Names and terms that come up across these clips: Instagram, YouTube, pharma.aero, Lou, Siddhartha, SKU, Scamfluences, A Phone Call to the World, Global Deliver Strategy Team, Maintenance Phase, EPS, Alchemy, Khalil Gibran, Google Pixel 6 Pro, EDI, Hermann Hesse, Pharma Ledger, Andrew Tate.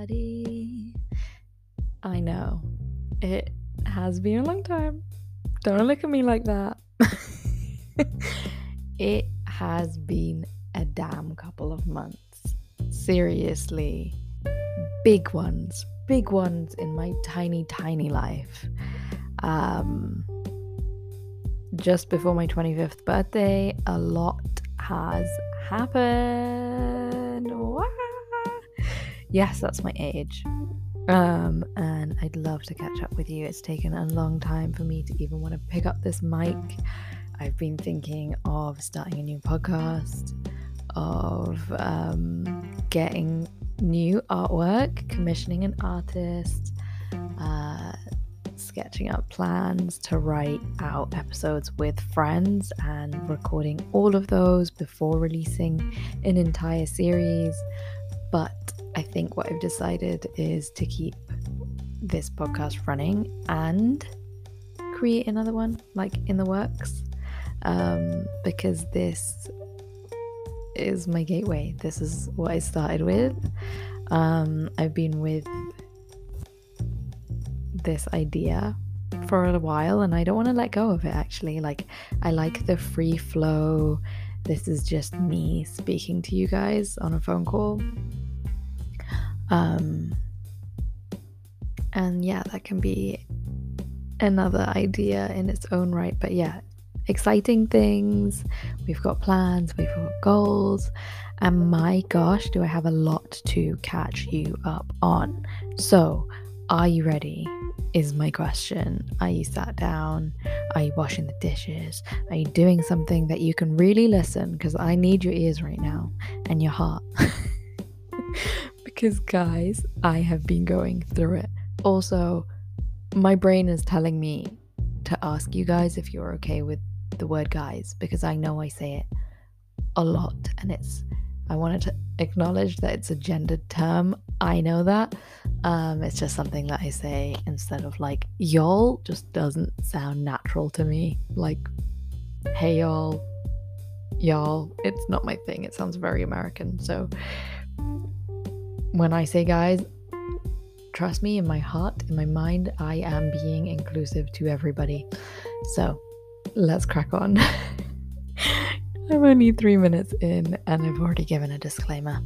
everybody. I know, it has been a long time. Don't look at me like that. It has been a damn couple of months. Seriously. Big ones in my tiny life. Just before my 25th birthday, a lot has happened. Wow. Yes, that's my age. And I'd love to catch up with you. It's taken a long time for me to even want to pick up this mic. I've been thinking of starting a new podcast, of getting new artwork, commissioning an artist, sketching up plans to write out episodes with friends and recording all of those before releasing an entire series. But I think what I've decided is to keep this podcast running and create another one, like, in the works, because this is my gateway. This is what I started with. I've been with this idea for a while and I don't want to let go of it, actually. Like, I like the free flow. This is just me speaking to you guys on a phone call, and yeah, that can be another idea in its own right. But yeah, exciting things. We've got plans, we've got goals, and my gosh, do I have a lot to catch you up on. So are you ready is my question. Are you sat down? Are you washing the dishes? Are you doing something that you can really listen? Because I need your ears right now and your heart. Because guys, I have been going through it. Also, my brain is telling me to ask you guys if you're okay with the word guys, because I know I say it a lot, and I wanted to acknowledge that it's a gendered term. I know that. It's just something that I say instead of, like, y'all. Just doesn't sound natural to me. Like, hey y'all, it's not my thing. It sounds very American. So when I say guys, trust me, in my heart, in my mind, I am being inclusive to everybody. So let's crack on. I'm only 3 minutes in and I've already given a disclaimer.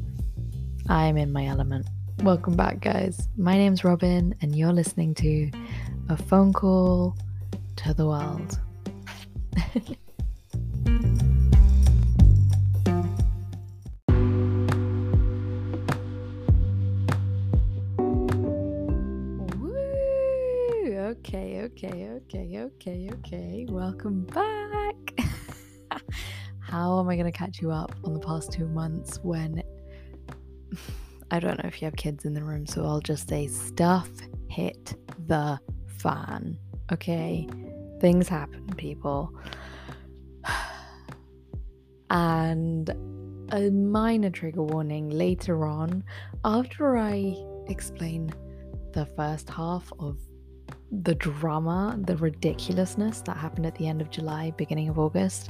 I'm in my element. Welcome back, guys. My name's Robin and you're listening to A Phone Call to the World. Woo! Okay. Welcome back. How am I going to catch you up on the past 2 months when I don't know if you have kids in the room, so I'll just say stuff hit the fan, okay? Things happen, people. And a minor trigger warning later on, after I explain the first half of the drama, the ridiculousness that happened at the end of July, beginning of August,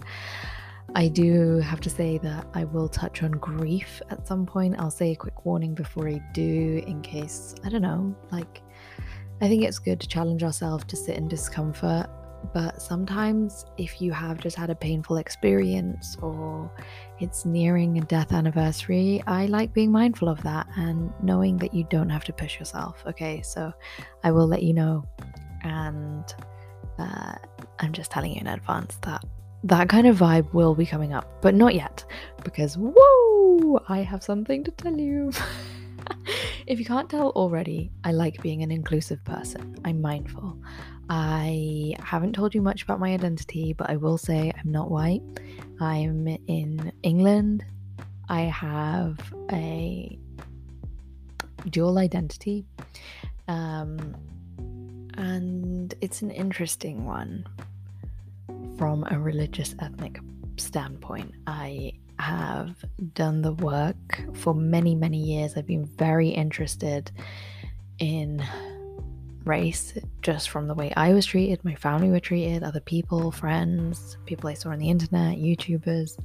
I do have to say that I will touch on grief at some point. I'll say a quick warning before I do, in case, I don't know, like, I think it's good to challenge ourselves to sit in discomfort, but sometimes if you have just had a painful experience or it's nearing a death anniversary, I like being mindful of that and knowing that you don't have to push yourself, okay? So I will let you know, and I'm just telling you in advance that that kind of vibe will be coming up, but not yet, because whoa, I have something to tell you. If you can't tell already, I like being an inclusive person. I'm mindful. I haven't told you much about my identity, but I will say I'm not white. I'm in England. I have a dual identity, and it's an interesting one. From a religious ethnic standpoint, I have done the work for many years. I've been very interested in race just from the way I was treated, my family were treated, other people, friends, people I saw on the internet, YouTubers.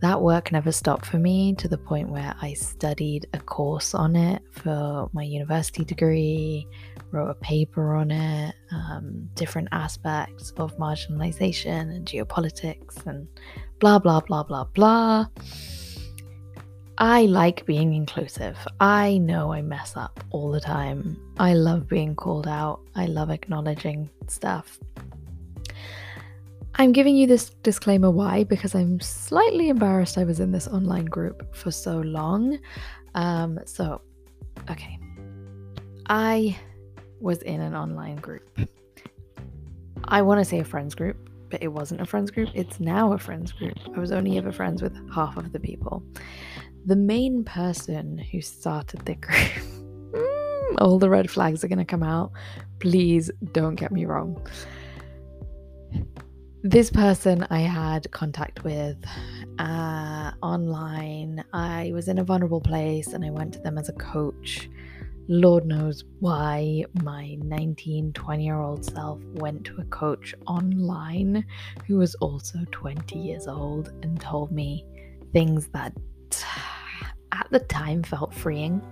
That work never stopped for me, to the point where I studied a course on it for my university degree, wrote a paper on it, different aspects of marginalization and geopolitics and blah, blah, blah, blah, blah. I like being inclusive. I know I mess up all the time. I love being called out. I love acknowledging stuff. I'm giving you this disclaimer why, because I'm slightly embarrassed I was in this online group for so long. Okay. I was in an online group. I want to say a friends group, but it wasn't a friends group. It's now a friends group. I was only ever friends with half of the people. The main person who started the group, all the red flags are going to come out. Please don't get me wrong. This person I had contact with online. I was in a vulnerable place and I went to them as a coach. Lord knows why my 19, 20-year-old self went to a coach online who was also 20 years old and told me things that at the time felt freeing.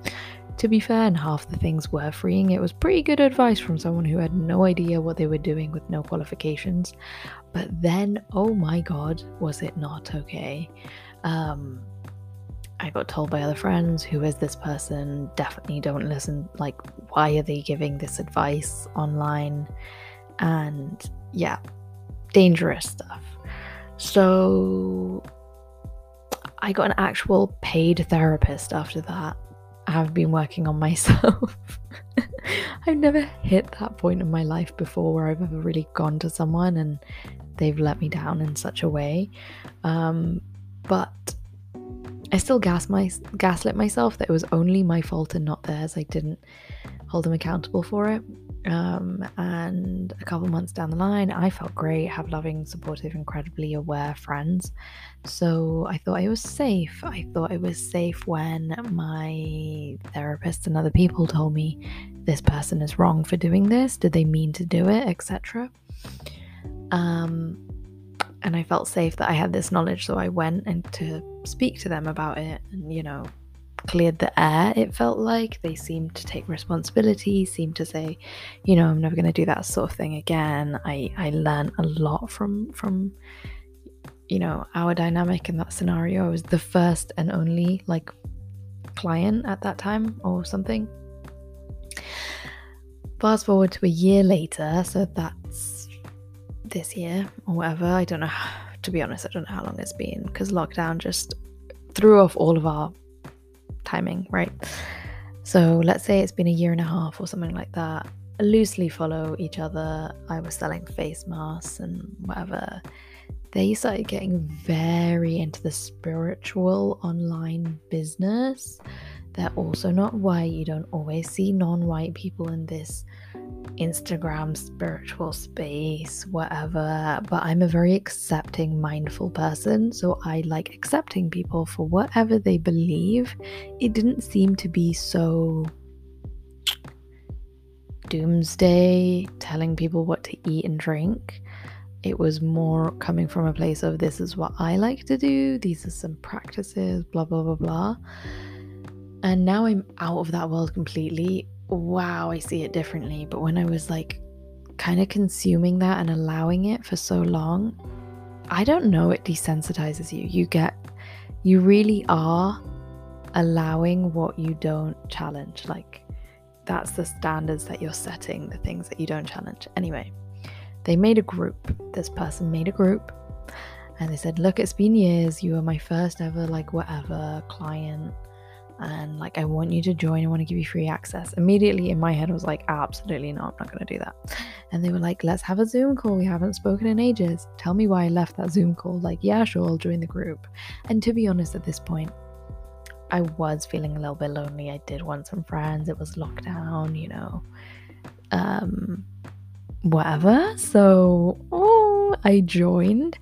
To be fair, and half the things were freeing. It was pretty good advice from someone who had no idea what they were doing with no qualifications. But then, oh my god, was it not okay? I got told by other friends, who is this person? Definitely don't listen. Like, why are they giving this advice online? And yeah, dangerous stuff. So I got an actual paid therapist after that. I have been working on myself. I've never hit that point in my life before where I've ever really gone to someone and they've let me down in such a way. But I still gaslit myself that it was only my fault and not theirs. I didn't hold them accountable for it. And a couple months down the line, I felt great, have loving, supportive, incredibly aware friends. So I thought I was safe. I thought it was safe when my therapist and other people told me this person is wrong for doing this. Did they mean to do it, etc.? And I felt safe that I had this knowledge, so I went and to speak to them about it, and cleared the air. It felt like they seemed to take responsibility, seemed to say, I'm never going to do that sort of thing again. I learned a lot from our dynamic in that scenario. I was the first and only client at that time or something. Fast forward to a year later, so that's this year or whatever. I don't know, to be honest. I don't know how long it's been, because lockdown just threw off all of our timing, right? So let's say it's been a year and a half or something like that. I loosely follow each other. I was selling face masks and whatever. They started getting very into the spiritual online business. They're also not white. You don't always see non-white people in this Instagram spiritual space, whatever. But I'm a very accepting, mindful person, so I like accepting people for whatever they believe. It didn't seem to be so doomsday, telling people what to eat and drink. It was more coming from a place of, this is what I like to do, these are some practices, blah blah blah blah. And now I'm out of that world completely. Wow, I see it differently. But when I was kind of consuming that and allowing it for so long, I don't know, it desensitizes you. You really are allowing what you don't challenge. That's the standards that you're setting, the things that you don't challenge. Anyway, they made a group. This person made a group. And they said, look, it's been years. You were my first ever, whatever, client. And I want you to join. I want to give you free access. Immediately in my head I was like, absolutely not, I'm not going to do that. And they were like, let's have a Zoom call, we haven't spoken in ages, tell me why I left that Zoom call. Yeah, sure, I'll join the group. And to be honest, at this point I was feeling a little bit lonely. I did want some friends. It was lockdown, whatever. So I joined.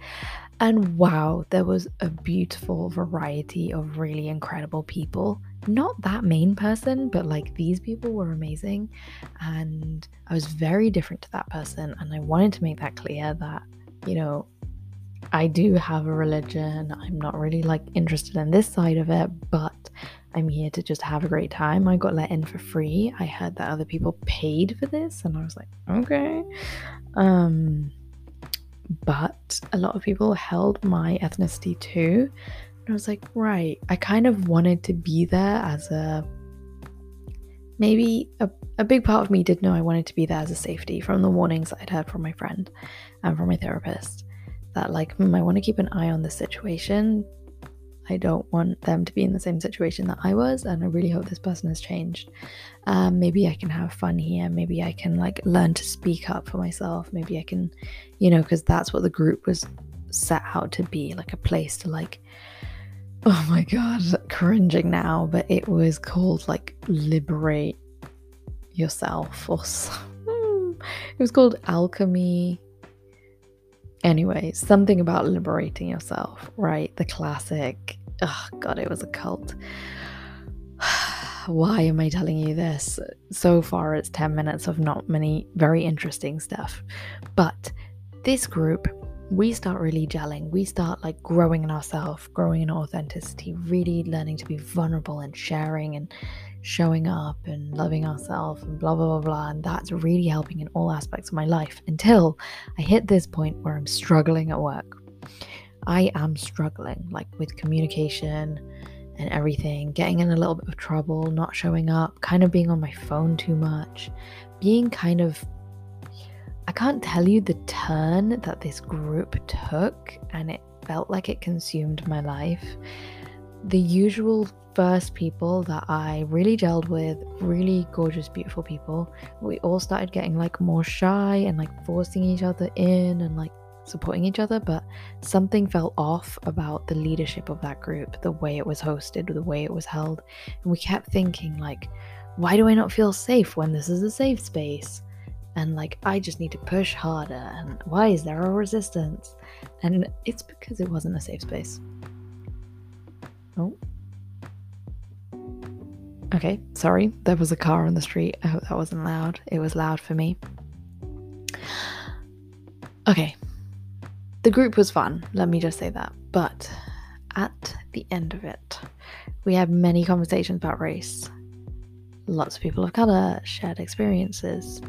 And wow, there was a beautiful variety of really incredible people. Not that main person, but like these people were amazing. And I was very different to that person. And I wanted to make that clear that, you know, I do have a religion. I'm not really like interested in this side of it, but I'm here to just have a great time. I got let in for free. I heard that other people paid for this. And I was like, okay. But a lot of people held my ethnicity too. And I was like, right, I kind of wanted to be there as a big part of me did know I wanted to be there as a safety from the warnings that I'd heard from my friend and from my therapist that like, I want to keep an eye on the situation. I don't want them to be in the same situation that I was, and I really hope this person has changed. Maybe I can have fun here. Maybe I can like learn to speak up for myself. Maybe I can, you know, because that's what the group was set out to be, like a place to like, oh my God, cringing now, but it was called like Liberate Yourself or something. It was called Alchemy. Anyway, something about liberating yourself, right? The classic, oh God, it was a cult. Why am I telling you this? So far, it's 10 minutes of not many very interesting stuff. But this group, we start really gelling. We start like growing in ourselves, growing in authenticity, really learning to be vulnerable and sharing and showing up and loving ourselves and blah, blah, blah, blah. And that's really helping in all aspects of my life until I hit this point where I'm struggling at work. I am struggling like with communication and everything, getting in a little bit of trouble, not showing up, kind of being on my phone too much, being kind of, I can't tell you the turn that this group took, and it felt like it consumed my life. The usual first people that I really gelled with, really gorgeous, beautiful people, we all started getting like more shy and like forcing each other in and like supporting each other, but something felt off about the leadership of that group, the way it was hosted, the way it was held. And we kept thinking like, why do I not feel safe when this is a safe space? And like, I just need to push harder. And why is there a resistance? And it's because it wasn't a safe space. Oh. Okay, sorry. There was a car on the street. I hope that wasn't loud. It was loud for me. Okay. The group was fun. Let me just say that. But at the end of it, we had many conversations about race. Lots of people of color, shared experiences.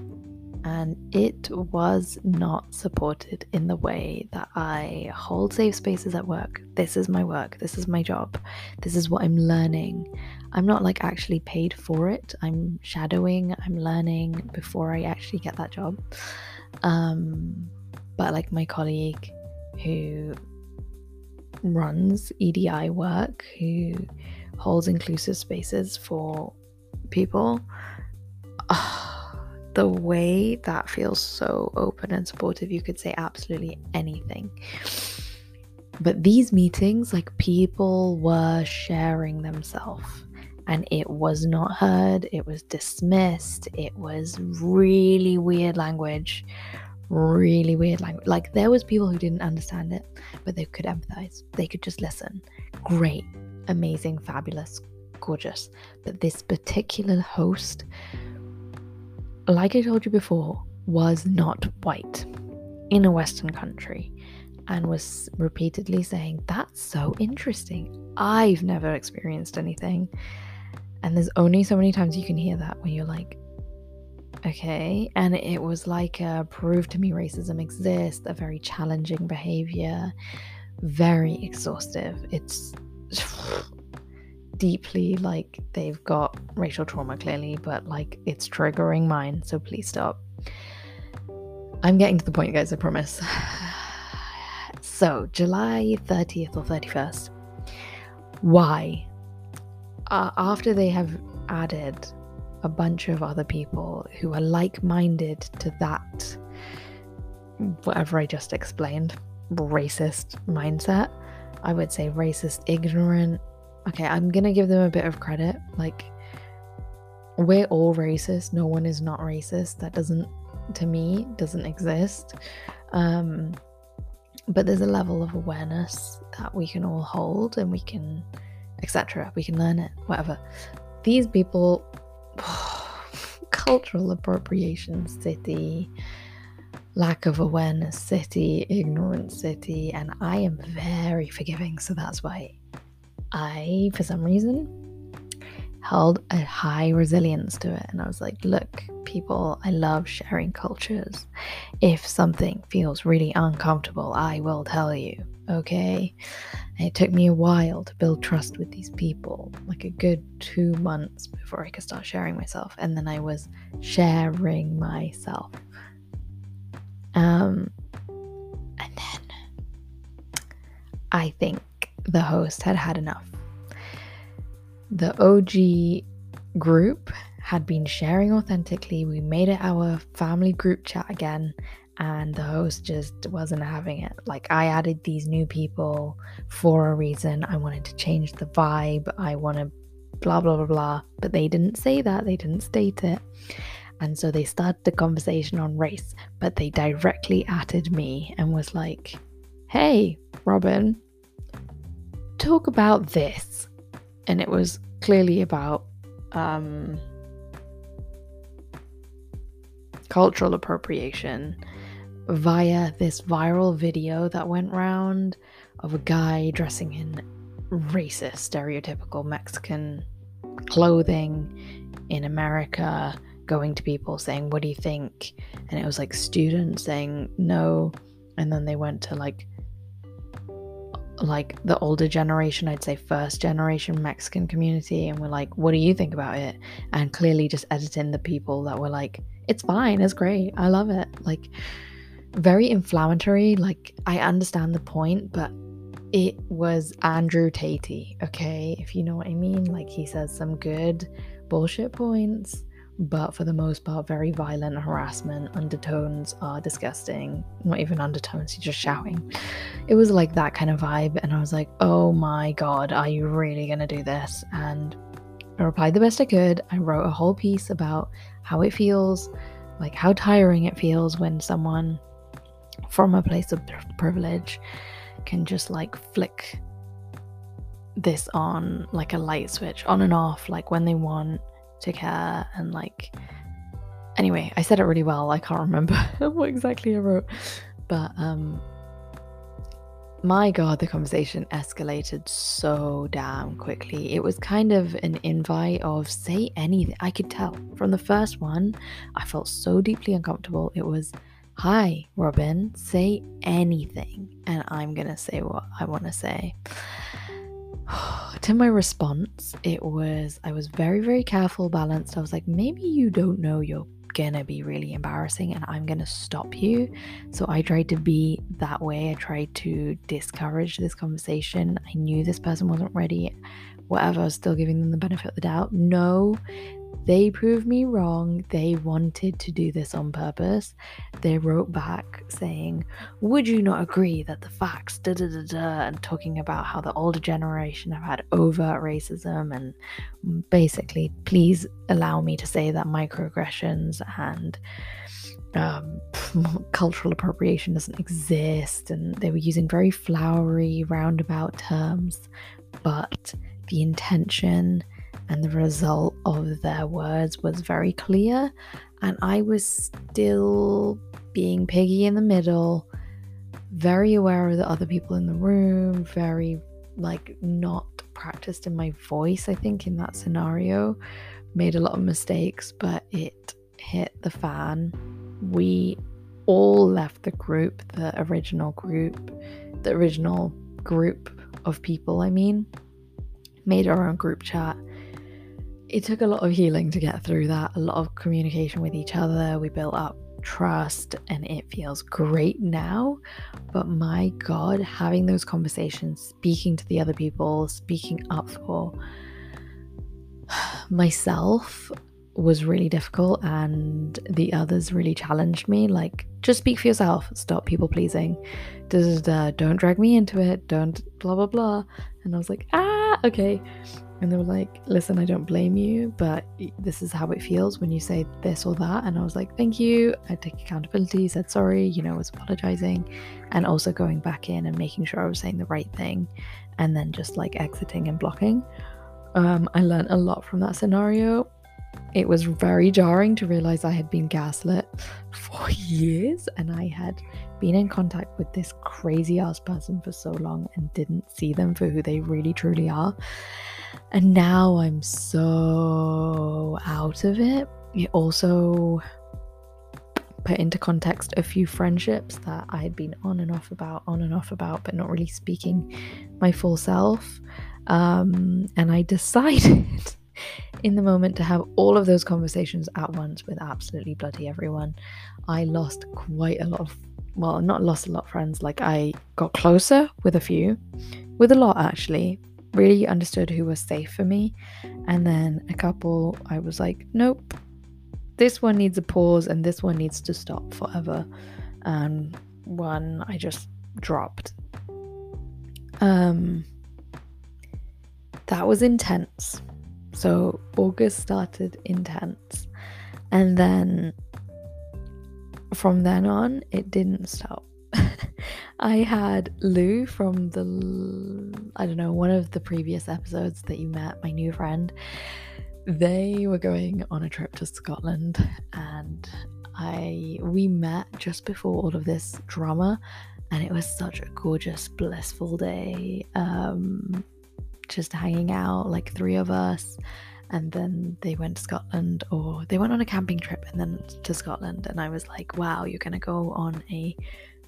And it was not supported in the way that I hold safe spaces at work. This is my work. This is my job. This is what I'm learning. I'm not like actually paid for it. I'm shadowing. I'm learning before I actually get that job. But like my colleague who runs EDI work, who holds inclusive spaces for people, the way that feels so open and supportive, you could say absolutely anything. But these meetings, like people were sharing themselves and it was not heard, it was dismissed, it was really weird language, Like there was people who didn't understand it, but they could empathize, they could just listen. Great, amazing, fabulous, gorgeous. But this particular host, like I told you before, was not white in a Western country and was repeatedly saying, that's so interesting. I've never experienced anything. And there's only so many times you can hear that when you're like, okay. And it was like a prove to me racism exists, a very challenging behavior, very exhaustive. It's deeply like they've got racial trauma clearly, but like it's triggering mine, so please stop. I'm getting to the point, guys, I promise. So July 30th or 31st, why? After they have added a bunch of other people who are like-minded to that, whatever I just explained, racist mindset, I would say racist, ignorant. Okay, I'm gonna give them a bit of credit. Like, we're all racist. No one is not racist. That doesn't, to me, doesn't exist. But there's a level of awareness that we can all hold, and we can, etc. We can learn it, whatever. These people, cultural appropriation city, lack of awareness city, ignorant city, and I am very forgiving. So that's why I, for some reason, held a high resilience to it. And I was like, look, people, I love sharing cultures. If something feels really uncomfortable, I will tell you, okay? And it took me a while to build trust with these people, like a good 2 months before I could start sharing myself. And then I was sharing myself. And then I think the host had enough. The OG group had been sharing authentically. We made it our family group chat again, and the host just wasn't having it. Like, I added these new people for a reason. I wanted to change the vibe. I want to blah, blah, blah, blah. But they didn't say that. They didn't state it. And so they started the conversation on race, but they directly added me and was like, hey, Robin, talk about this. And it was clearly about cultural appropriation via this viral video that went round of a guy dressing in racist, stereotypical Mexican clothing in America, going to people saying, what do you think? And it was like students saying no. And then they went to like the older generation, I'd say first generation Mexican community, and we're like, what do you think about it? And clearly just editing the people that were like, it's fine, it's great, I love it. Like, very inflammatory. Like, I understand the point, but it was Andrew Tate, okay, if you know what I mean. Like, he says some good bullshit points, but for the most part, very violent harassment. Undertones are disgusting. Not even undertones, you're just shouting. It was like that kind of vibe. And I was like, oh my God, are you really going to do this? And I replied the best I could. I wrote a whole piece about how it feels, like how tiring it feels when someone from a place of privilege can just like flick this on like a light switch, on and off, like when they want to care. And like, anyway, I said it really well. I can't remember what exactly I wrote, but my God, the conversation escalated so damn quickly. It was kind of an invite of say anything. I could tell from the first one, I felt so deeply uncomfortable. It was, hi, Robin, say anything, and I'm gonna say what I want to say. To my response, it was, I was very, very careful, balanced. I was like, maybe you don't know you're gonna be really embarrassing and I'm gonna stop you. So I tried to be that way. I tried to discourage this conversation. I knew this person wasn't ready, whatever. I was still giving them the benefit of the doubt. No, they proved me wrong. They wanted to do this on purpose. They wrote back saying, would you not agree that the facts, da da da da, and talking about how the older generation have had overt racism, and basically, please allow me to say that microaggressions and cultural appropriation doesn't exist. And they were using very flowery, roundabout terms, but the intention and the result of their words was very clear, and I was still being piggy in the middle, very aware of the other people in the room, very like not practiced in my voice, I think, in that scenario. Made a lot of mistakes, but it hit the fan. We all left the group, the original group of people, I mean, made our own group chat. It took a lot of healing to get through that, a lot of communication with each other. We built up trust, and it feels great now. But my God, having those conversations, speaking to the other people, speaking up for myself was really difficult, and the others really challenged me. Like, just speak for yourself, stop people pleasing, don't drag me into it, don't blah blah blah. And I was like, okay. And they were like, listen, I don't blame you, but this is how it feels when you say this or that. And I was like, thank you. I take accountability, said sorry, was apologizing. And also going back in and making sure I was saying the right thing. And then just like exiting and blocking. I learned a lot from that scenario. It was very jarring to realize I had been gaslit for years. And I had been in contact with this crazy ass person for so long and didn't see them for who they really truly are. And now I'm so out of it. It also put into context a few friendships that I had been on and off about, but not really speaking my full self. And I decided in the moment to have all of those conversations at once with absolutely bloody everyone. I lost quite a lot of, well, not lost a lot of friends. Like, I got closer with a few, with a lot actually. Really understood who was safe for me, and then a couple I was like, nope, this one needs a pause and this one needs to stop forever, and one I just dropped. That was intense. So August started intense, and then from then on it didn't stop. I had Lou from the, I don't know, one of the previous episodes that you met, my new friend. They were going on a trip to Scotland, and we met just before all of this drama, and it was such a gorgeous, blissful day. Just hanging out, like three of us, and then they went to Scotland, or they went on a camping trip and then to Scotland, and I was like, wow, you're gonna go on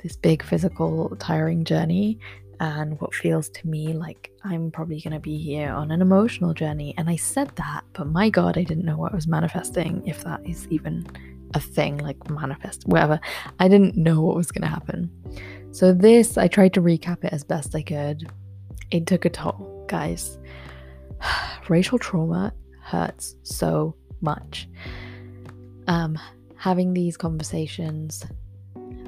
this big physical tiring journey, and what feels to me like I'm probably gonna be here on an emotional journey. And I said that, but my god, I didn't know what I was manifesting, if that is even a thing, like manifest, whatever. I didn't know what was gonna happen. So this, I tried to recap it as best I could. It took a toll, guys. Racial trauma hurts so much. Having these conversations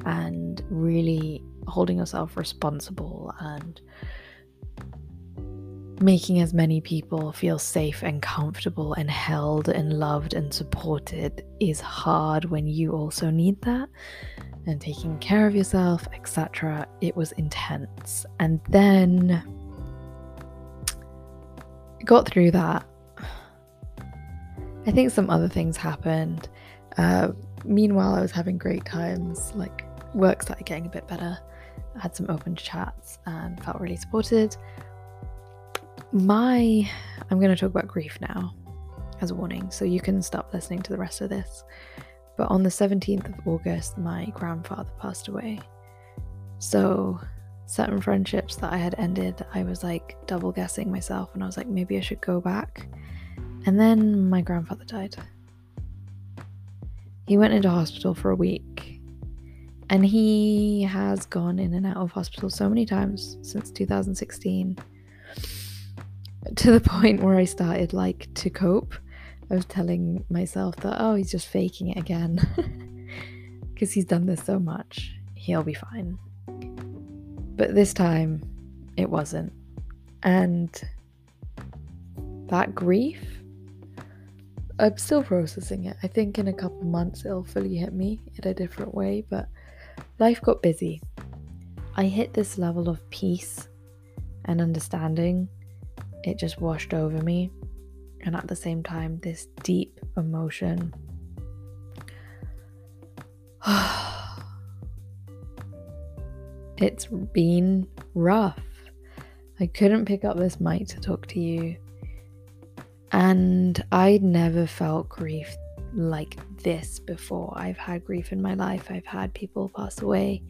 and really holding yourself responsible and making as many people feel safe and comfortable and held and loved and supported is hard when you also need that, and taking care of yourself, etc. It was intense. And then got through that. I think some other things happened. Meanwhile, I was having great times. Like, work started getting a bit better. I had some open chats and felt really supported. I'm going to talk about grief now as a warning, so you can stop listening to the rest of this. But on the 17th of August, my grandfather passed away. So certain friendships that I had ended, I was like double guessing myself, and I was like, maybe I should go back. And then my grandfather died. He went into hospital for a week, and he has gone in and out of hospital so many times since 2016, to the point where I started like to cope. I was telling myself that, oh, he's just faking it again because he's done this so much, he'll be fine. But this time it wasn't. And that grief, I'm still processing it. I think in a couple months it'll fully hit me in a different way, but life got busy. I hit this level of peace and understanding. It just washed over me. And at the same time, this deep emotion it's been rough. I couldn't pick up this mic to talk to you. And I'd never felt grief like this before. I've had grief in my life. I've had people pass away,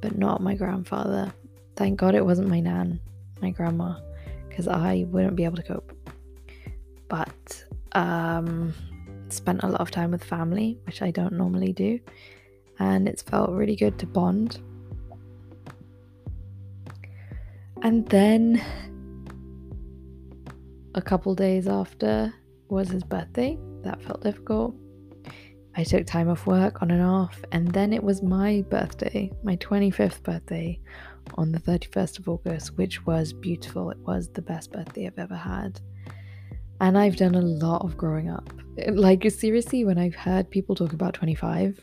but not my grandfather. Thank God it wasn't my nan, my grandma, because I wouldn't be able to cope. But spent a lot of time with family, which I don't normally do. And it's felt really good to bond. And then a couple days after was his birthday. That felt difficult. I took time off work on and off, and then it was my birthday, my 25th birthday on the 31st of August, which was beautiful. It was the best birthday I've ever had. And I've done a lot of growing up. Like, seriously, when I've heard people talk about 25,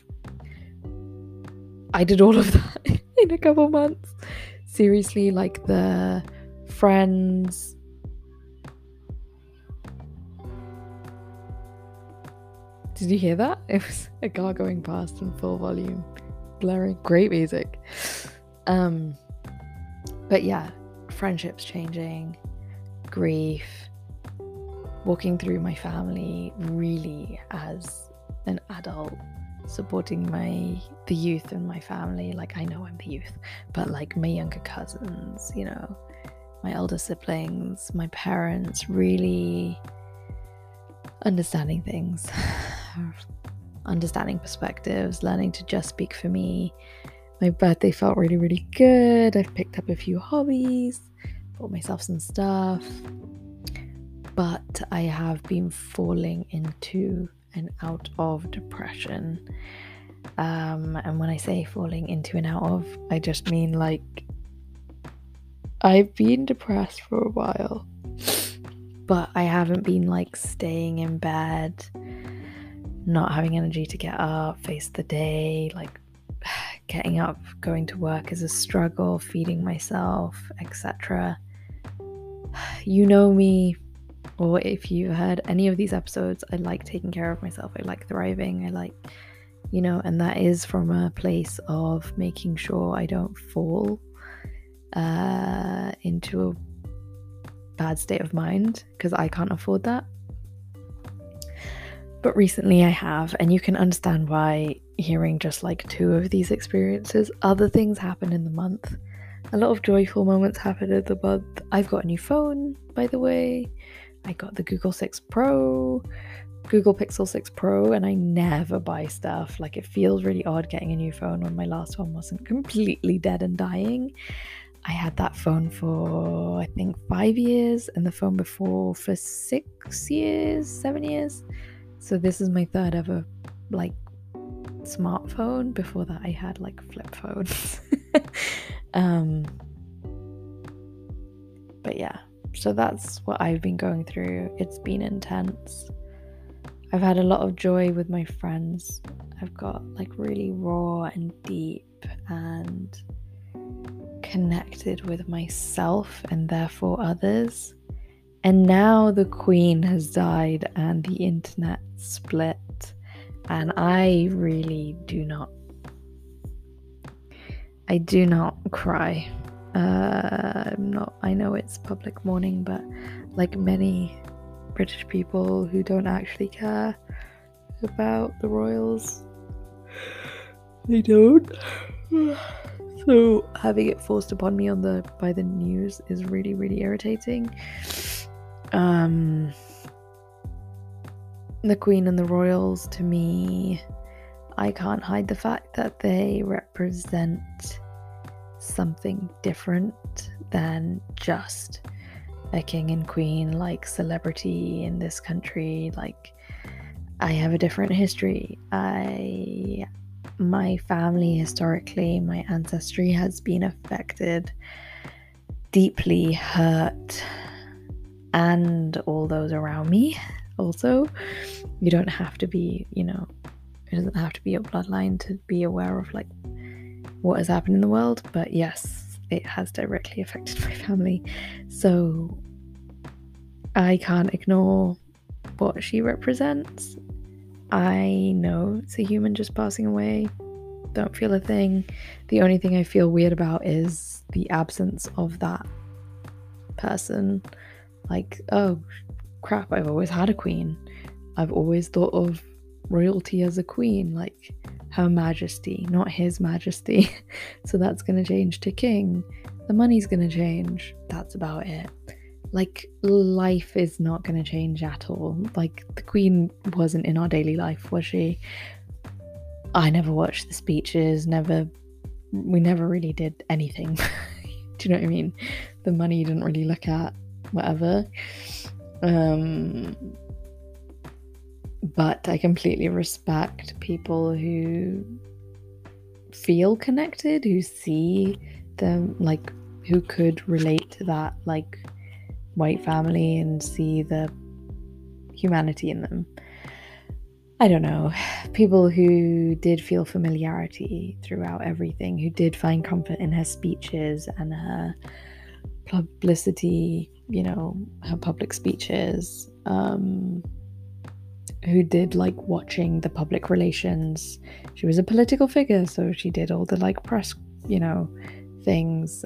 I did all of that in a couple months. Seriously, like the friends, did you hear that? It was a car going past in full volume, blaring, great music. But yeah, friendships changing, grief, walking through my family really as an adult, supporting the youth in my family. Like, I know I'm the youth, but like my younger cousins, you know, my elder siblings, my parents, really understanding things, understanding perspectives, learning to just speak for me. My birthday felt really, really good. I've picked up a few hobbies, bought myself some stuff, but I have been falling into and out of depression. And when I say falling into and out of, I just mean like I've been depressed for a while, but I haven't been like staying in bed, not having energy to get up, face the day. Like, getting up, going to work is a struggle, feeding myself, etc. You know me, or if you've heard any of these episodes, I like taking care of myself, I like thriving, I like, you know, and that is from a place of making sure I don't fall into a bad state of mind, because I can't afford that. But recently I have, and you can understand why hearing just like two of these experiences. Other things happen in the month. A lot of joyful moments happen in the month. I've got a new phone, by the way. I got the Google Pixel 6 Pro, and I never buy stuff. Like, it feels really odd getting a new phone when my last one wasn't completely dead and dying. I had that phone for, I think, 5 years, and the phone before for 7 years. So this is my third ever, like, smartphone. Before that, I had, like, flip phones. But yeah, so that's what I've been going through. It's been intense. I've had a lot of joy with my friends. I've got, like, really raw and deep and connected with myself and therefore others. And now the queen has died and the internet split, and I really do not cry. I know it's public mourning, but like many British people who don't actually care about the royals, they don't. So having it forced upon me by the news is really, really irritating. The Queen and the Royals, to me, I can't hide the fact that they represent something different than just a king and queen, like celebrity in this country. Like, I have a different history. My family, historically, my ancestry has been affected, deeply hurt, and all those around me also. You don't have to be, you know, it doesn't have to be your bloodline to be aware of like what has happened in the world, but yes, it has directly affected my family. So I can't ignore what she represents. I know it's a human just passing away, don't feel a thing. The only thing I feel weird about is the absence of that person. Like, oh crap, I've always had a queen. I've always thought of royalty as a queen, like Her Majesty, not His Majesty. So that's gonna change to king. The money's gonna change. That's about it. Like, life is not gonna change at all. Like, the Queen wasn't in our daily life, was she? I never watched the speeches, we never really did anything. Do you know what I mean? The money you didn't really look at, whatever. But I completely respect people who feel connected, who see them, like, who could relate to that, like, white family and see the humanity in them. I don't know, people who did feel familiarity throughout everything, who did find comfort in her speeches and her publicity, you know, her public speeches, who did like watching the public relations. She was a political figure, so she did all the like press, you know, things,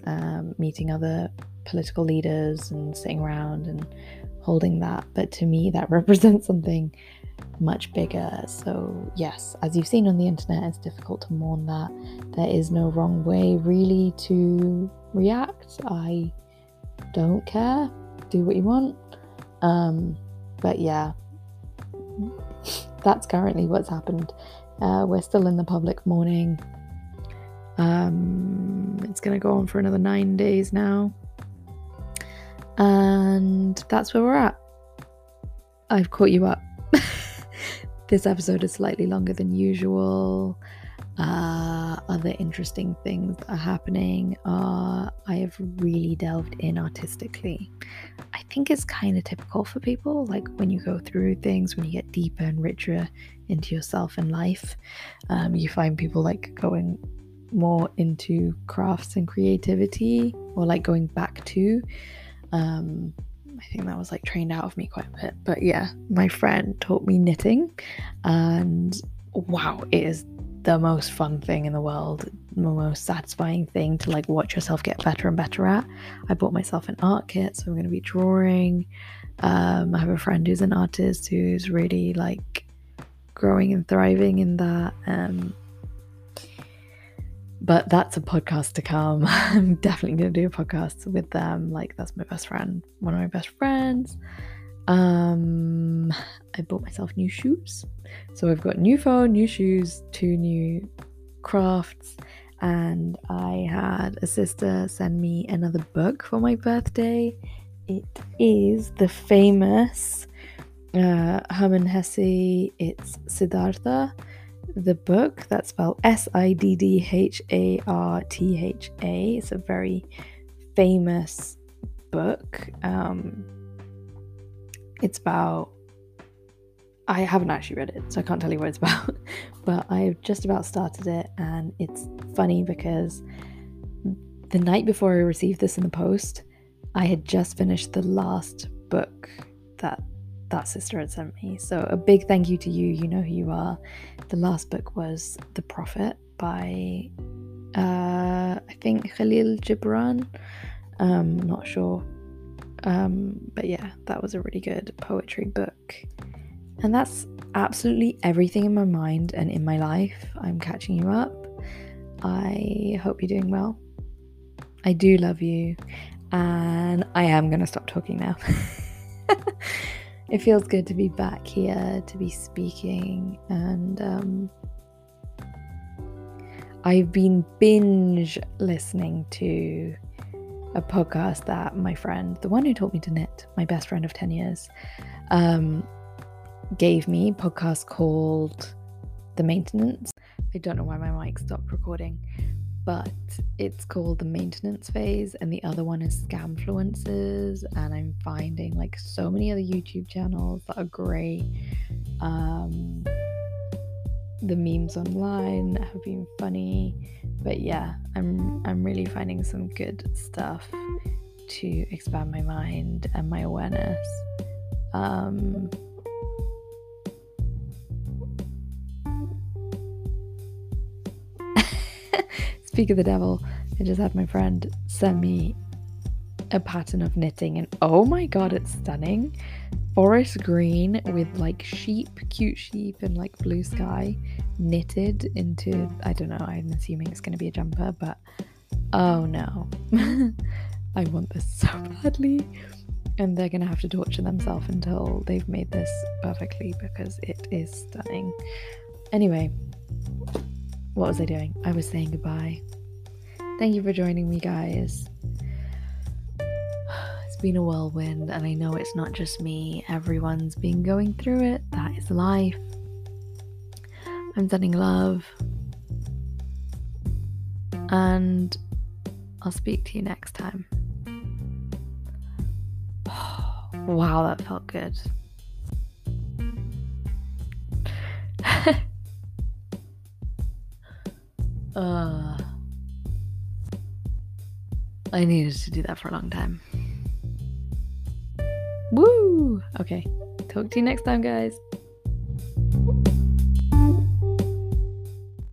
meeting other political leaders and sitting around and holding that. But to me, that represents something much bigger. So yes, as you've seen on the internet, it's difficult to mourn that. There is no wrong way really to react. I don't care, do what you want. But yeah, that's currently what's happened. We're still in the public mourning. It's gonna go on for another 9 days now, and that's where we're at. I've caught you up. This episode is slightly longer than usual. Other interesting things that are happening are I have really delved in artistically. I think it's kind of typical for people, like when you go through things, when you get deeper and richer into yourself and life, you find people like going more into crafts and creativity, or like going back to I think that was like trained out of me quite a bit. But yeah, my friend taught me knitting, and wow, it is the most fun thing in the world, the most satisfying thing to like watch yourself get better and better at. I bought myself an art kit, so I'm going to be drawing. I have a friend who's an artist who's really like growing and thriving in that. But that's a podcast to come. I'm definitely going to do a podcast with them. Like, that's my best friend, one of my best friends. I bought myself new shoes. So I've got new phone, new shoes, two new crafts. And I had a sister send me another book for my birthday. It is the famous Hermann Hesse. It's Siddhartha, the book. That's spelled Siddhartha. It's a very famous book. It's about, I haven't actually read it, so I can't tell you what it's about, but I've just about started it. And it's funny because the night before I received this in the post, I had just finished the last book that sister had sent me. So a big thank you to you. You know who you are. The last book was The Prophet by I think Khalil Gibran. Not sure. But yeah, that was a really good poetry book. And that's absolutely everything in my mind and in my life. I'm catching you up. I hope you're doing well. I do love you, and I am gonna stop talking now. It feels good to be back here, to be speaking, and I've been binge listening to a podcast that my friend, the one who taught me to knit, my best friend of 10 years, gave me, a podcast called The Maintenance. I don't know why my mic stopped recording, but it's called The Maintenance Phase, and the other one is Scamfluences. And I'm finding like so many other YouTube channels that are great. The memes online have been funny, but yeah, I'm really finding some good stuff to expand my mind and my awareness. Speak of the devil, I just had my friend send me a pattern of knitting, and oh my god, it's stunning. Forest green with like sheep, cute sheep, and like blue sky knitted into, I don't know, I'm assuming it's going to be a jumper, but oh no. I want this so badly, and they're going to have to torture themselves until they've made this perfectly, because it is stunning. Anyway, what was I doing? I was saying goodbye. Thank you for joining me, guys. It's been a whirlwind, and I know it's not just me. Everyone's been going through it. That is life. I'm sending love, and I'll speak to you next time. Wow, that felt good. I needed to do that for a long time. Woo! Okay. Talk to you next time, guys.